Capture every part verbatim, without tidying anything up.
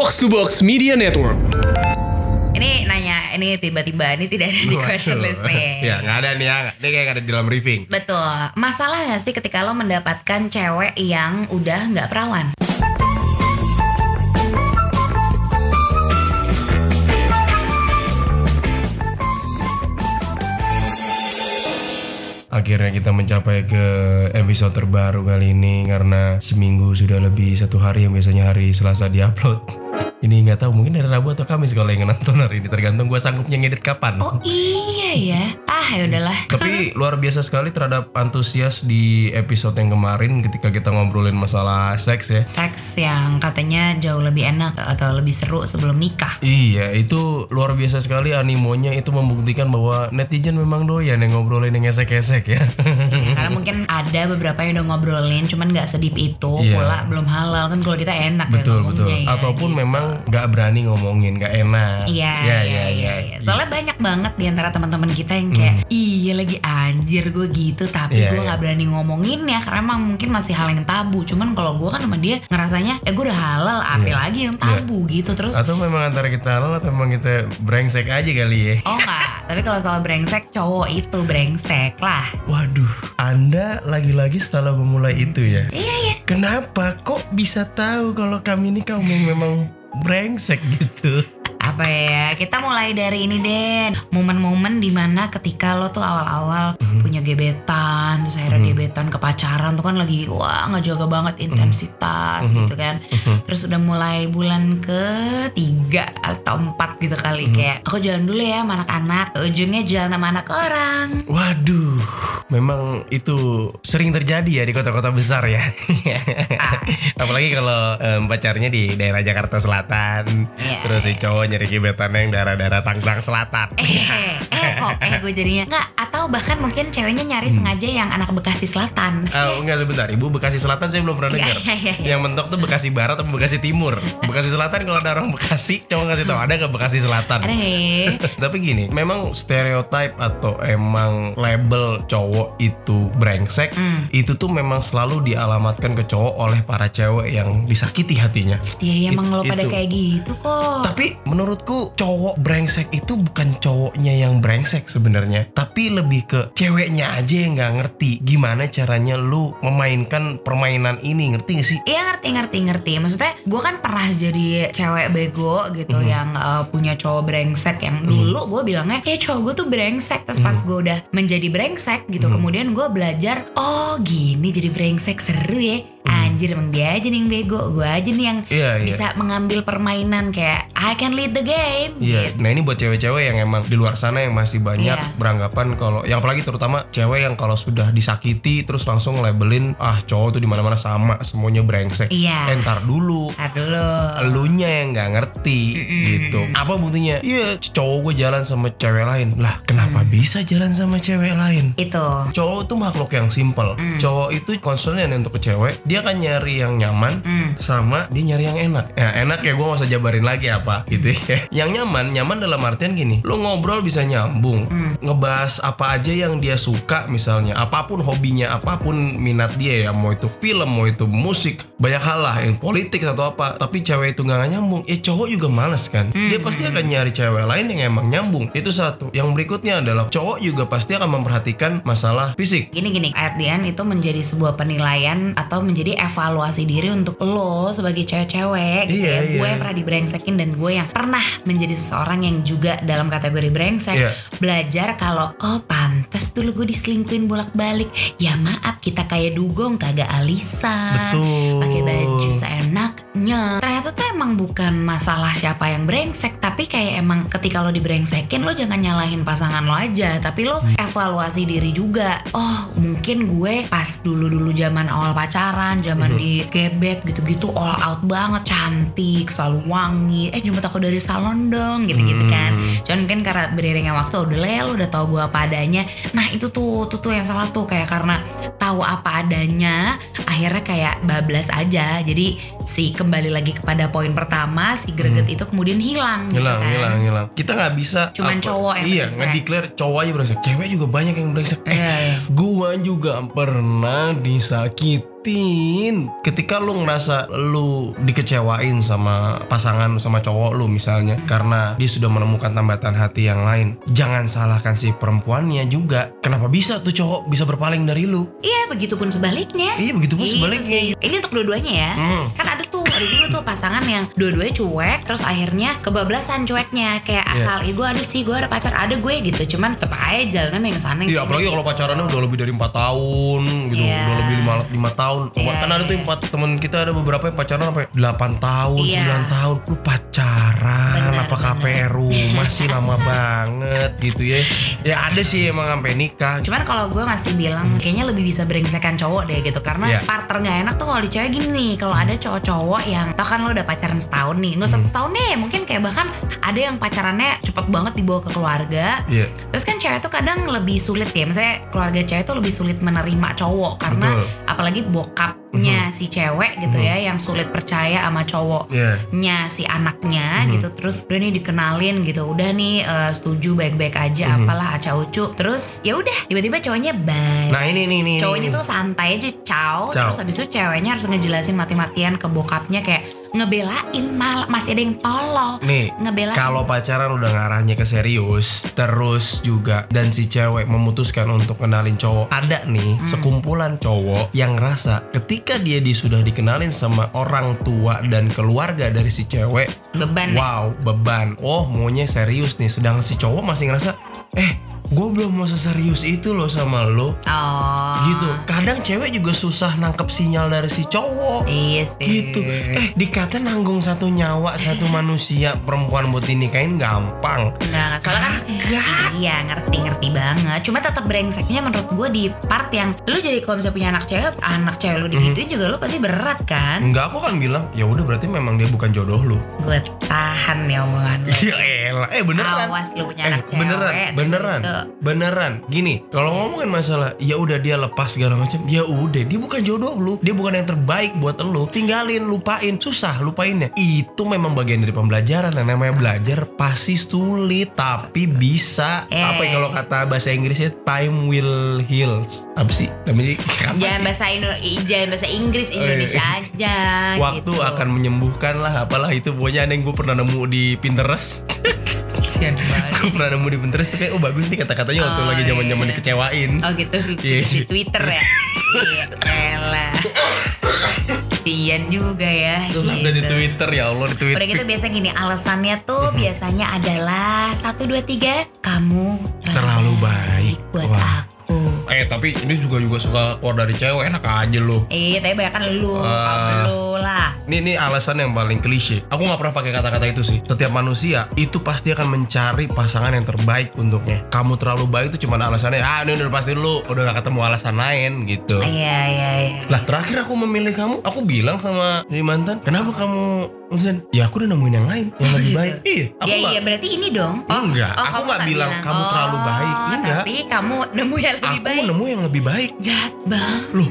Box to Box Media Network. Ini nanya, ini tiba-tiba, ini tidak ada di question list nih. Ya nggak ada nih ya, ini kayak ada di dalam briefing. Betul, masalah nggak sih ketika lo mendapatkan cewek yang udah nggak perawan? Akhirnya kita mencapai ke episode terbaru kali ini karena seminggu sudah lebih satu hari yang biasanya hari Selasa diupload. Ini nggak tahu mungkin dari Rabu atau Kamis kalau yang nonton hari ini, tergantung gue sanggupnya ngedit kapan. Oh iya ya, ah ya udahlah. Tapi luar biasa sekali terhadap antusias di episode yang kemarin ketika kita ngobrolin masalah seks ya. Seks yang katanya jauh lebih enak atau lebih seru sebelum nikah. Iya, itu luar biasa sekali animonya, itu membuktikan bahwa netizen memang doyan yang ngobrolin yang esek-esek ya. Ya karena mungkin ada beberapa yang udah ngobrolin cuman nggak sedip itu, iya. Pula belum halal kan kalau kita enak. Betul ya, betul. Ya, ataupun gitu. Memang nggak berani ngomongin, nggak enak. Iya iya iya. Ya, ya. Soalnya ya. Banyak banget diantara teman-teman kita yang kayak hmm. iya lagi anjir gue gitu tapi ya, gue nggak ya. berani ngomongin ya karena emang mungkin masih hal yang tabu. Cuman kalau gue kan sama dia ngerasanya eh gue udah halal apa ya. lagi yang tabu ya. gitu terus. Atau memang antara kita halal atau memang kita brengsek aja kali ya. Oh nggak. Tapi kalau soal brengsek, cowok itu brengsek lah. Waduh, Anda lagi-lagi setelah memulai itu ya. Iya iya. Kenapa kok bisa tahu kalau kami ini kamu memang brengsek gitu? Apa ya, kita mulai dari ini deh, momen-momen dimana ketika lo tuh awal-awal mm. punya gebetan, terus akhirnya mm. gebetan ke pacaran tuh kan lagi wah ngejaga banget intensitas mm. gitu kan, mm. terus udah mulai bulan ke tiga atau empat gitu kali mm. kayak aku jalan dulu ya sama anak-anak, ujungnya jalan sama anak orang. Waduh, memang itu sering terjadi ya di kota-kota besar ya. Ah. Apalagi kalau um, pacarnya di daerah Jakarta Selatan, yeah. terus si cowok nyari gebetan yang daerah-daerah Tangerang Selatan. Eh, eh kok eh gue jadinya nggak, atau bahkan mungkin ceweknya nyari hmm. sengaja yang anak Bekasi Selatan. Oh, enggak, sebentar, Ibu Bekasi Selatan saya belum pernah dengar. Yang mentok tuh Bekasi Barat atau Bekasi Timur. Bekasi Selatan kalau ada orang Bekasi, coba ngasih tahu ada nggak Bekasi Selatan. Tapi gini, memang stereotype atau emang label cowok itu brengsek, hmm. itu tuh memang selalu dialamatkan ke cowok oleh para cewek yang disakiti hatinya. Iya, emang lo pada kayak gitu kok. Tapi menurutku cowok brengsek itu bukan cowoknya yang brengsek sebenarnya, tapi lebih ke ceweknya aja yang gak ngerti gimana caranya lu memainkan permainan ini, ngerti gak sih? Iya ngerti ngerti ngerti, maksudnya gue kan pernah jadi cewek bego gitu mm. yang uh, punya cowok brengsek yang mm. dulu gue bilangnya ya cowok gue tuh brengsek, terus mm. pas gue udah menjadi brengsek gitu mm. kemudian gue belajar oh gini jadi brengsek seru ya. Anjir, emang dia aja nih yang bego, gue aja nih yang yeah, yeah. bisa mengambil permainan kayak I can lead the game. Iya. Yeah. Gitu. Nah ini buat cewek-cewek yang emang di luar sana yang masih banyak yeah. beranggapan kalau, yang apalagi terutama cewek yang kalau sudah disakiti terus langsung labelin ah cowok tuh di mana-mana sama semuanya brengsek. Iya. Yeah. Entar dulu. Entar dulu. Elunya yang nggak ngerti mm-mm. gitu. Apa buktinya? Iya, cowok gue jalan sama cewek lain. Lah kenapa mm. bisa jalan sama cewek lain? Itu. Cowok tuh makhluk yang simple. Mm. Cowok itu concernnya untuk ke cewek, dia kan nyari yang nyaman mm. sama dia nyari yang enak. Ya enak ya gue gak usah jabarin lagi apa gitu ya. Yang nyaman, nyaman dalam artian gini, lo ngobrol bisa nyambung, mm. ngebahas apa aja yang dia suka misalnya, apapun hobinya, apapun minat dia ya, mau itu film, mau itu musik, banyak hal lah, yang politik atau apa. Tapi cewek itu gak nyambung, ya cowok juga males kan, mm. dia pasti akan nyari cewek lain yang emang nyambung. Itu satu. Yang berikutnya adalah cowok juga pasti akan memperhatikan masalah fisik. Gini-gini, at the end itu menjadi sebuah penilaian atau menjadi jadi evaluasi diri untuk lo sebagai cewek-cewek gitu yeah, ya. Gue yeah. pernah dibrengsekin dan gue yang pernah menjadi seseorang yang juga dalam kategori brengsek yeah. belajar kalau oh pantas dulu gue diselingkuin bolak-balik. Ya maaf, kita kayak dugong kagak alisan. Betul. Pakai baju seenaknya. Ternyata tuh emang bukan masalah siapa yang brengsek, tapi kayak emang ketika lo dibrengsekin lo jangan nyalahin pasangan lo aja, tapi lo evaluasi diri juga. Oh mungkin gue pas dulu-dulu zaman awal pacaran, zaman mm-hmm. di gebet gitu-gitu all out banget, cantik, selalu wangi, eh jemput aku dari salon dong gitu-gitu mm. kan. Cuman mungkin karena beriringnya waktu udah lah lo udah tau gue apa adanya. Nah itu tuh, tuh tuh yang salah tuh, kayak karena tahu apa adanya akhirnya kayak bablas aja. Jadi si kembali lagi kepada poin pertama, si greget mm. itu kemudian hilang hilang gitu kan. hilang hilang Kita nggak bisa cuman apa, cowok yang iya nge-declare cowok aja brengsek, cewek juga banyak yang brengsek. eh yeah. Gue juga pernah disakiti Tin, ketika lu ngerasa lu dikecewain sama pasangan, sama cowok lu misalnya, karena dia sudah menemukan tambatan hati yang lain, jangan salahkan si perempuannya juga. Kenapa bisa tuh cowok bisa berpaling dari lu? Iya, begitupun sebaliknya. Iya, begitupun gitu sebaliknya. Sih. Ini untuk dua-duanya ya. Hmm. Kan ada tuh, ada juga tuh pasangan yang dua-duanya cuek, terus akhirnya kebablasan cueknya, kayak asal yeah. gue ada sih, gue ada pacar, ada gue gitu. Cuman tetap aja jalannya main kesana. Iya, apalagi kalau pacarannya udah lebih dari empat tahun gitu, yeah. udah lebih lima tahun. Yeah, kan ada tuh empat teman kita, ada beberapa yang pacaran sampai delapan tahun, yeah. sembilan tahun. Lu pacaran bener, apa K P R rumah sih lama banget gitu ya. Ya ada sih emang sampai nikah. Cuman kalau gue masih bilang kayaknya lebih bisa berengsekan cowok deh gitu, karena yeah. partner enggak enak tuh kalau di cewek gini nih. Kalau ada cowok-cowok yang tau kan lo udah pacaran setahun nih, enggak usah setahun deh, mungkin kayak bahkan ada yang pacarannya cepet banget dibawa ke keluarga. Yeah. Terus kan cewek tuh kadang lebih sulit ya, misalnya keluarga cewek tuh lebih sulit menerima cowok karena betul. Apalagi bokapnya mm-hmm. si cewek gitu mm-hmm. ya, yang sulit percaya sama cowoknya yeah. si anaknya mm-hmm. gitu. Terus udah nih dikenalin gitu, udah nih uh, setuju baik-baik aja mm-hmm. apalah aca ucu. Terus ya udah tiba-tiba cowoknya bye. Nah ini nih nih. Cowoknya tuh santai aja ciao. Ciao. Terus habis itu ceweknya harus ngejelasin mati-matian ke bokapnya kayak ngebelain, malah masih ada yang tolol nih ngebelain. Kalau pacaran udah ngarahnya ke serius terus juga, dan si cewek memutuskan untuk kenalin cowok, ada nih hmm. sekumpulan cowok yang ngerasa ketika dia di, sudah dikenalin sama orang tua dan keluarga dari si cewek, beban wow nih. Beban, oh maunya serius nih, sedangkan si cowok masih ngerasa eh gue belum mau seserius itu loh sama lo. Oh. Gitu. Kadang cewek juga susah nangkep sinyal dari si cowok. Iya sih. Gitu. Eh dikata nanggung satu nyawa satu manusia perempuan buat dinikahin gampang. Enggak, soalnya Kaga. kan iya ngerti-ngerti banget. Cuma tetap brengseknya menurut gue di part yang lo jadi kalau misalnya punya anak cewek, anak cewek lo digituin mm-hmm. juga lo pasti berat kan? Enggak, aku kan bilang ya udah berarti memang dia bukan jodoh lo. Gue tahan ya omongan lo. Ya elah. Eh beneran. Awas lo punya eh, anak cewek. Beneran, beneran. Gitu. Beneran gini, kalau ngomongin masalah ya udah dia lepas segala macam, ya udah dia bukan jodoh lu, dia bukan yang terbaik buat lu, tinggalin, lupain, susah lupainnya. Itu memang bagian dari pembelajaran, yang namanya belajar pasti sulit tapi bisa. Eh. Apa yang kalau kata bahasa Inggrisnya time will heal. Apa sih? Apa sih? Jangan bahasa Indo- jangan bahasa Inggris, Indonesia oh, iya. aja. Waktu gitu. Akan menyembuhkan lah, apalah itu pokoknya ada yang gue pernah nemu di Pinterest. Gue pernah nemu di Pinterest tuh kayak oh bagus nih kata-katanya waktu oh, lagi zaman-zaman iya. dikecewain. Oh gitu, terus yeah. di Twitter ya. Iya elah. Dian juga ya. Terus gitu. Ada di Twitter ya Allah di Twitter. Udah gitu biasa gini alasannya tuh mm-hmm. biasanya adalah satu dua tiga kamu terlalu baik buat Wah. aku. Eh tapi ini juga juga suka keluar dari cewek, enak aja lu. Iya tapi banyak kan lu, uh, lu lah. Ini ini alasan yang paling klise. Aku nggak pernah pakai kata-kata itu sih. Setiap manusia itu pasti akan mencari pasangan yang terbaik untuknya. Kamu terlalu baik itu cuma alasannya. Ah ini udah pasti lu udah nggak ketemu alasan lain gitu. Iya iya iya. Lah terakhir aku memilih kamu, aku bilang sama si mantan, kenapa kamu? Maksudnya, ya aku udah nemuin yang lain yang lebih baik. Iya, aku ya, gak, iya berarti ini dong. Oh, enggak, oh, aku nggak bilang kamu terlalu baik. Enggak. Tapi kamu nemu yang lebih aku baik. Aku nemu yang lebih baik. Jahat banget. Loh,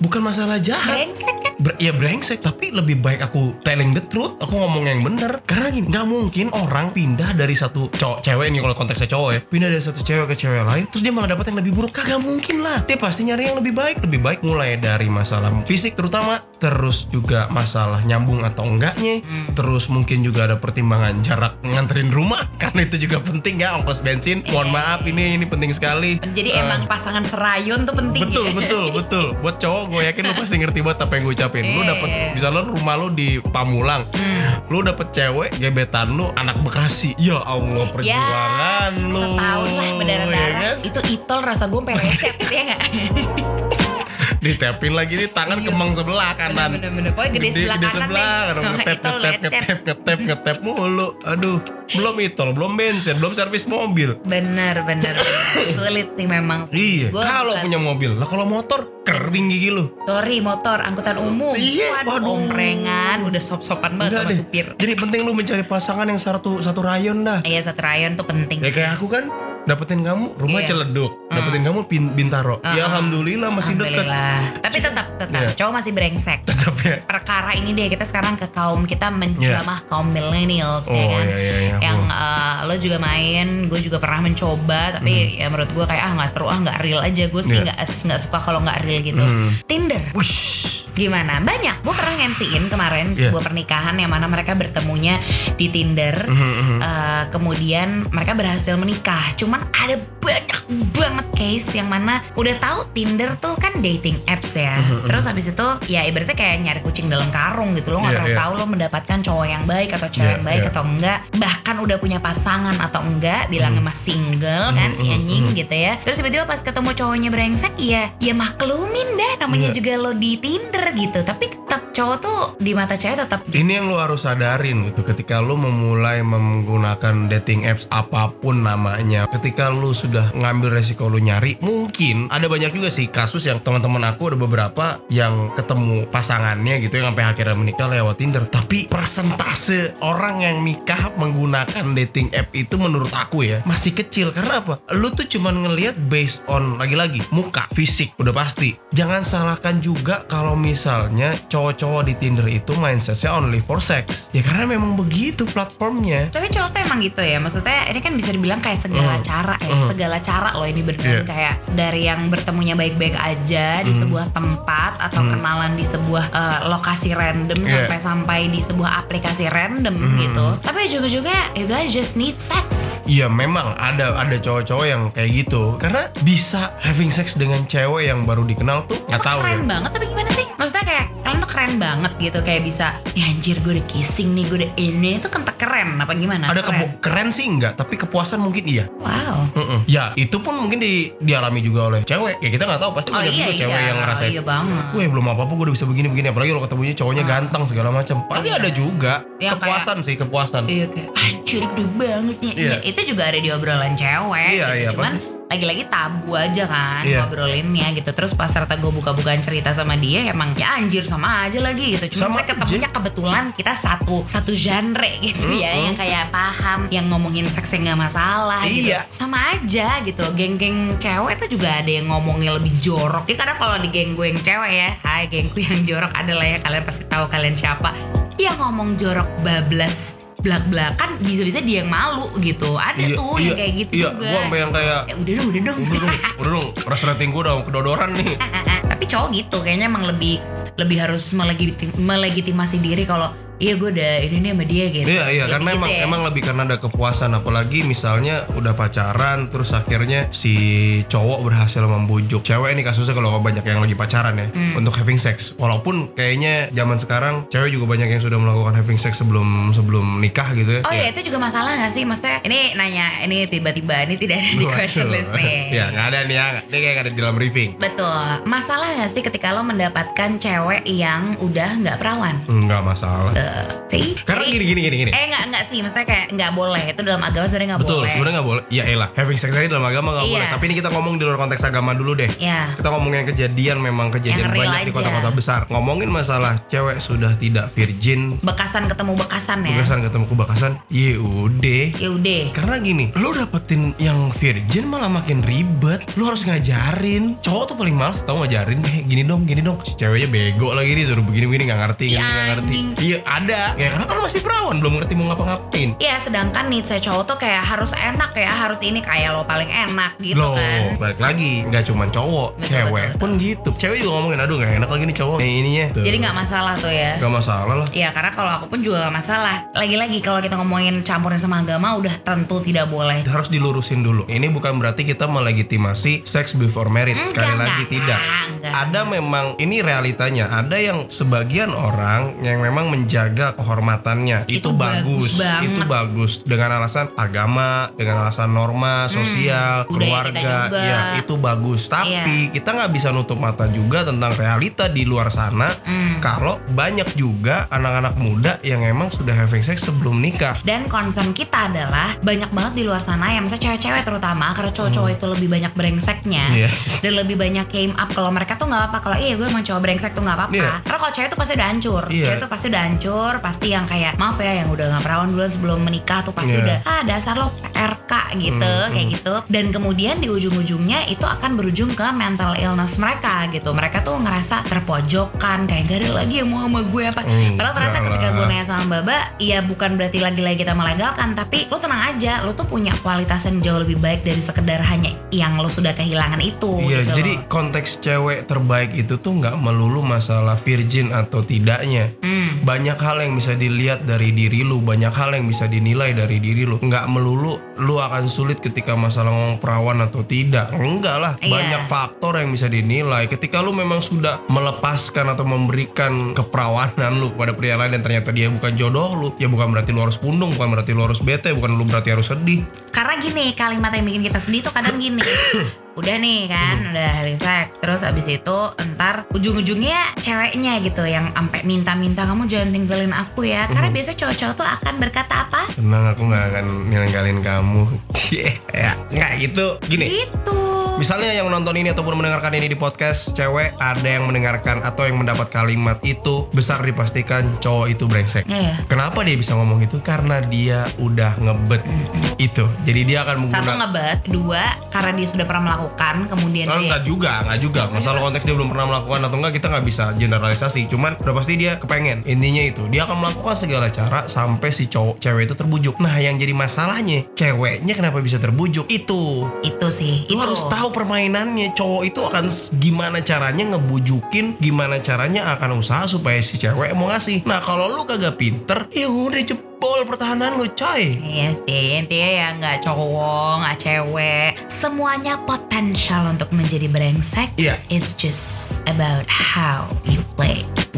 bukan masalah jahat. Brengsek kan? Ber- ya brengsek, tapi lebih baik aku telling the truth. Aku ngomong yang bener. Karena gini, nggak mungkin orang pindah dari satu cowok, cewek ini kalau konteksnya cowok ya, pindah dari satu cewek ke cewek lain, terus dia malah dapat yang lebih buruk. Kagak mungkin lah. Dia pasti nyari yang lebih baik. Lebih baik mulai dari masalah fisik terutama, terus juga masalah nyambung atau enggaknya. Hmm. Terus mungkin juga ada pertimbangan jarak nganterin rumah, karena itu juga penting ya, ongkos bensin. Mohon maaf ini ini penting sekali. Jadi uh, emang pasangan serayun tuh penting. Betul ya? betul betul. Buat cowok gue yakin lu pasti ngerti buat apa yang gue ucapin. Lu dapet bisa lu rumah lu di Pamulang, hmm. lu dapet cewek gebetan lu anak Bekasi. Ya Allah perjuangan ya, lu. Setahun lah berdarah-darah. Ya kan? Itu itol rasa gue pengen recet ya nggak? Ditepin lagi nih tangan kemang sebelah kanan. Bener-bener, pokoknya gede, gede sebelah gede kanan sebelah, nih. Ngetep, ngetep, ngetep, ngetep, ngetep mulu. Aduh, belum itol, belum bensin, belum servis mobil. Bener, bener, bener. Sulit sih memang. Iya, kalau punya mobil. Lah kalau motor kering gigi lu. Sorry motor, angkutan umum. Iya, waduh. Omprengan, udah sop-sopan banget. Nggak sama deh. Supir. Jadi penting lu mencari pasangan yang satu satu rayon dah. Iya, satu rayon tuh penting. Ya kayak aku kan. Dapetin kamu rumah yeah. Celeduk, dapetin mm. kamu Bintaro. Uh-huh. Ya alhamdulillah masih alhamdulillah. Dekat. Tapi tetap tetap yeah. cowok masih brengsek. Tetap ya. Perkara ini deh kita sekarang ke kaum kita menceramah yeah. kaum millennials oh, ya kan. Yeah, yeah, yeah. Yang uh, lo juga main, gue juga pernah mencoba tapi mm. ya menurut gue kayak ah enggak seru, ah enggak real aja. Gue sih enggak yeah. enggak suka kalau enggak real gitu. Mm. Tinder. Wush. Gimana? Banyak. Gue pernah M C-in kemarin yeah. sebuah pernikahan yang mana mereka bertemunya di Tinder. Mm-hmm, mm-hmm. Uh, kemudian mereka berhasil menikah. Cuman ada banyak banget case yang mana udah tahu Tinder tuh kan dating apps ya. Mm-hmm, Terus habis itu ya ibaratnya kayak nyari kucing dalam karung gitu. Lo nggak yeah, pernah yeah. tahu lo mendapatkan cowok yang baik atau cewek yeah, yang baik yeah. atau enggak. Bahkan udah punya pasangan atau enggak. Bilangnya mm-hmm. mas single kan mm-hmm, si anjing mm-hmm. gitu ya. Terus tiba-tiba pas ketemu cowoknya brengsek ya, ya maklumin deh. Namanya yeah. juga lo di Tinder gitu, tapi tetap cowok tuh di mata cewek tetap. Ini yang lo harus sadarin gitu, ketika lo memulai menggunakan dating apps apapun namanya, ketika lo sudah ngambil resiko lo nyari, mungkin ada banyak juga sih kasus yang teman-teman aku ada beberapa yang ketemu pasangannya gitu yang sampai akhirnya menikah lewat Tinder. Tapi persentase orang yang nikah menggunakan dating app itu menurut aku ya masih kecil. Karena apa? Lo tuh cuman ngelihat based on lagi-lagi muka, fisik udah pasti. Jangan salahkan juga kalau misalnya cowok-cowok di Tinder itu mindsetnya only for sex. Ya karena memang begitu platformnya. Tapi cowok tuh emang gitu ya. Maksudnya ini kan bisa dibilang kayak segala mm. cara ya. Mm. Segala cara loh ini beneran yeah. kayak dari yang bertemunya baik-baik aja di mm. sebuah tempat atau mm. kenalan di sebuah uh, lokasi random yeah. sampai-sampai di sebuah aplikasi random mm. gitu. Tapi juga-juga you guys just need sex. Iya memang ada ada cowok-cowok yang kayak gitu. Karena bisa having sex dengan cewek yang baru dikenal tuh nggak tahu. Keren ya. Banget tapi gimana sih? Maksudnya kayak kalian tuh keren banget gitu, kayak bisa ya anjir gue udah kissing nih, gue udah ini itu kan keren apa gimana? Ada keren, kepu- keren sih enggak, tapi kepuasan mungkin iya. Wow. Mm-mm. Ya itu pun mungkin di, dialami juga oleh cewek. Ya kita nggak tahu pasti oh, ada iya, juga iya. cewek yang ngerasain. Oh, iya banget. Wih belum apa-apa gue udah bisa begini-begini, apalagi lo ketemunya cowoknya ah. ganteng segala macam. Pasti iya. ada juga ya, kepuasan kayak, sih kepuasan. Iya kayak anjir udah banget nih. Iya. Ya, itu juga ada di obrolan cewek. Iya gitu. iya. Cuman pasti. Lagi-lagi tabu aja kan yeah. ngobrolinnya gitu. Terus pas serta gue buka-bukaan cerita sama dia, emang ya anjir sama aja lagi gitu. Cuma saya ketemunya kebetulan kita satu Satu genre gitu mm-hmm. ya, yang kayak paham, yang ngomongin seksnya gak masalah yeah. gitu. Sama aja gitu. Geng-geng cewek tuh juga ada yang ngomongnya lebih jorok. Jadi kadang kalau di geng gue yang cewek ya, hai gengku yang jorok adalah ya, kalian pasti tahu kalian siapa, yang ngomong jorok bablas belak-belakan bisa-bisa dia yang malu gitu. Ada iya, tuh iya, yang kayak gitu iya, juga. Iya, gue sampe yang kayak ya, udah dong, udah dong, udah dong, udah dong. Res rating gue udah kedodoran nih. Tapi cowok gitu, kayaknya emang lebih lebih harus melegitimasi diri kalau iya gue udah ini nih sama dia gitu. Iya iya gitu, karena gitu emang ya. emang lebih karena ada kepuasan, apalagi misalnya udah pacaran terus akhirnya si cowok berhasil membujuk cewek. Ini kasusnya kalau banyak yang lagi pacaran ya hmm. untuk having sex. Walaupun kayaknya zaman sekarang cewek juga banyak yang sudah melakukan having sex sebelum sebelum nikah gitu ya. Oh ya, ya itu juga masalah nggak sih? Maksudnya ini nanya ini tiba-tiba ini tidak ada di question list nih. Iya nggak ada nih ya. Ini kayak ada di dalam briefing. Betul. Masalah nggak sih ketika lo mendapatkan cewek yang udah nggak perawan? Nggak masalah. Tuh. Sih? Karena gini gini gini gini. Eh enggak enggak sih, maksudnya kayak enggak boleh. Itu dalam agama sebenarnya enggak boleh. Betul, sebenarnya enggak boleh. Ya elah, having sex aja dalam agama enggak iya. boleh. Tapi ini kita ngomong di luar konteks agama dulu deh. Iya. Kita ngomongin kejadian memang kejadian banyak aja di kota-kota besar. Ngomongin masalah cewek sudah tidak virgin. Bekasan ketemu bekasan ya. Bekasan ketemu kebakasan. Yaudah. Yaudah. Karena gini, lu dapetin yang virgin malah makin ribet. Lu harus ngajarin. Cowok tuh paling males tau ngajarin. Eh gini dong, gini dong. Si ceweknya bego lagi nih suruh begini-begini enggak ngerti, enggak ya, ngerti. Iya. Ada, ya karena kan masih perawan, belum ngerti mau ngapa-ngapain. Iya, sedangkan nih saya cowok tuh kayak harus enak ya, harus ini kayak lo paling enak gitu loh, kan. Loh, balik lagi, gak cuma cowok, betul, cewek betul, betul. pun gitu. Cewek juga ngomongin, aduh gak enak lagi nih cowok nih ininya tuh. Jadi gak masalah tuh ya. Gak masalah lah. Iya, karena kalau aku pun juga gak masalah. Lagi-lagi kalau kita ngomongin campurin sama agama udah tentu tidak boleh. Harus dilurusin dulu. Ini bukan berarti kita melegitimasi sex before marriage. Enggak, Sekali enggak, lagi enggak, tidak enggak. Ada memang, ini realitanya, ada yang sebagian orang yang memang menjaga agak kehormatannya itu, itu bagus, bagus itu bagus dengan alasan agama, dengan alasan norma sosial, hmm, keluarga, ya itu bagus. Tapi iya. kita nggak bisa nutup mata juga tentang realita di luar sana. Hmm. Kalau banyak juga anak-anak muda yang emang sudah having sex sebelum nikah. Dan concern kita adalah banyak banget di luar sana yang misalnya cewek-cewek terutama, karena cowok-cowok hmm. itu lebih banyak brengseknya yeah. dan lebih banyak came up. Kalau mereka tuh nggak apa, kalau iya gue emang cowok brengsek tuh nggak apa-apa. Yeah. Karena kalau cewek tuh pasti udah hancur, yeah. cewek tuh pasti udah hancur. insecure pasti yang kayak maaf ya yang udah nggak perawan duluan sebelum menikah tuh pasti yeah. udah ah dasar lo P R K gitu mm-hmm. kayak gitu, dan kemudian di ujung-ujungnya itu akan berujung ke mental illness mereka gitu. Mereka tuh ngerasa terpojokan kayak gak ada lagi yang mau sama gue apa mm, padahal ternyata yalah. Ketika gue nanya sama Baba ya bukan berarti lagi-lagi kita melegalkan, tapi lo tenang aja, lo tuh punya kualitas yang jauh lebih baik dari sekedar hanya yang lo sudah kehilangan itu. Iya gitu. Jadi konteks cewek terbaik itu tuh gak melulu masalah virgin atau tidaknya mm. banyak hal yang bisa dilihat dari diri lu, banyak hal yang bisa dinilai dari diri lu, gak melulu lu akan sulit ketika masalah ngomong perawan atau tidak. Enggak lah, yeah. banyak faktor yang bisa dinilai. Ketika lu memang sudah melepaskan atau memberikan keperawanan lu pada pria lain dan ternyata dia bukan jodoh lu, ya bukan berarti lu harus pundung, bukan berarti lu harus bete, bukan lu berarti harus sedih. Karena gini, kalimat yang bikin kita sedih tuh kadang gini udah nih kan, hmm. udah having sex, terus abis itu entar ujung-ujungnya ceweknya gitu yang sampai minta-minta kamu jangan tinggalin aku ya, karena hmm. biasa cowok-cowok tuh akan berkata apa? Tenang, aku nggak akan ninggalin kamu. Ya nggak gitu, gini. Gitu. Misalnya yang nonton ini ataupun mendengarkan ini di podcast cewek, ada yang mendengarkan atau yang mendapat kalimat itu, besar dipastikan cowok itu brengsek. Yeah, yeah. Kenapa dia bisa ngomong itu? Karena dia udah ngebet mm-hmm. itu. Jadi dia akan menggunakan satu ngebet, dua karena dia sudah pernah melakukan, kemudian oh, dia enggak juga, enggak juga. Masalah konteks dia belum pernah melakukan atau enggak kita enggak bisa generalisasi. Cuman udah pasti dia kepengen. Intinya itu, dia akan melakukan segala cara sampai si cowok cewek itu terbujuk. Nah, yang jadi masalahnya, ceweknya kenapa bisa terbujuk? Itu. Itu sih. Lu itu harus tahu permainannya. Cowok itu akan gimana caranya ngebujukin, gimana caranya akan usaha supaya si cewek mau ngasih. Nah kalau lu kagak pinter, ya udah cepet bol pertahanan lu coy. Iya sih, intinya ya gak cowok, gak cewek, semuanya potensial untuk menjadi brengsek. Iya yeah. It's just about how you play that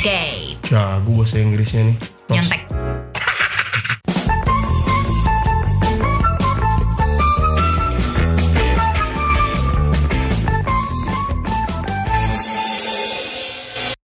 game. Jago bahasa Inggrisnya nih. Nyontek.